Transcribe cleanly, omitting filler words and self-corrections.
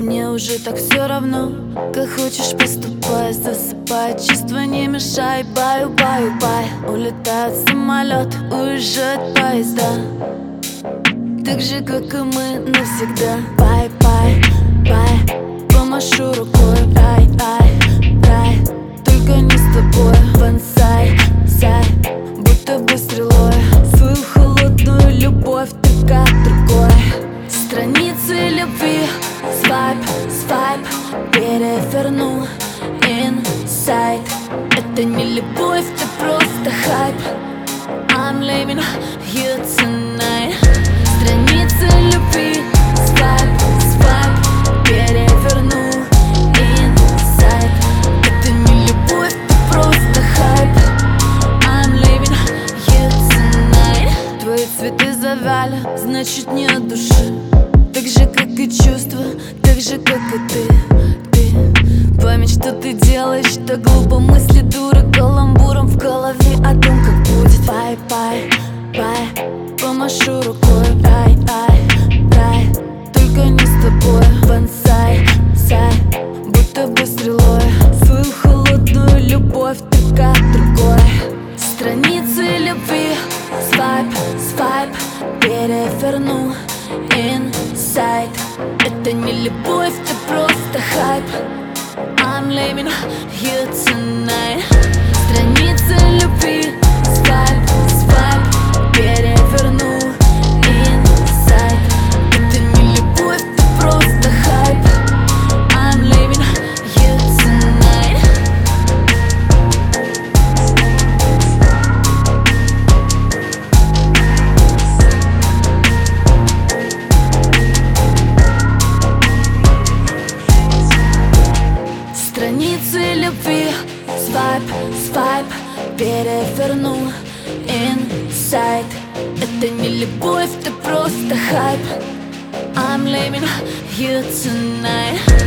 Мне уже так все равно, как хочешь поступай, засыпай, чувства не мешай, баю-баю-бай. Улетает самолет, уезжает поезда, так же, как и мы навсегда. Бай-бай-бай, помашу рукой, ай-ай, рай, только не с тобой. Бонсай-сай, будто бы стрелой, свою холодную любовь ты как другой. Страницы любви свайп, свайп, переверну инсайд. Это не любовь, это просто хайп. I'm leaving you tonight. Страницы любви свайп, свайп, переверну инсайд. Это не любовь, это просто хайп. I'm leaving you tonight. Твои цветы завяли, значит не от души. Так же, как и чувства, так же, как и ты. Память, что ты делаешь, так глупо. Мысли дуры, каламбуром в голове о том, как будет. Бай-бай-бай, помашу рукой, ай-ай-ай, только не с тобой. Бонсай-сай, будто бы стрелой, свою холодную любовь ты как другой. Страницы любви свайп, свайп, переверну инсайд. Это не любовь, это просто хайп. I'm leaving you tonight. Страницы любви свайп, свайп, переверну инсайд. Это не любовь, это просто хайп. I'm leaving you tonight. Страницы любви свайп, свайп, переверну инсайд. Это не любовь, это просто хайп. I'm leaving you tonight.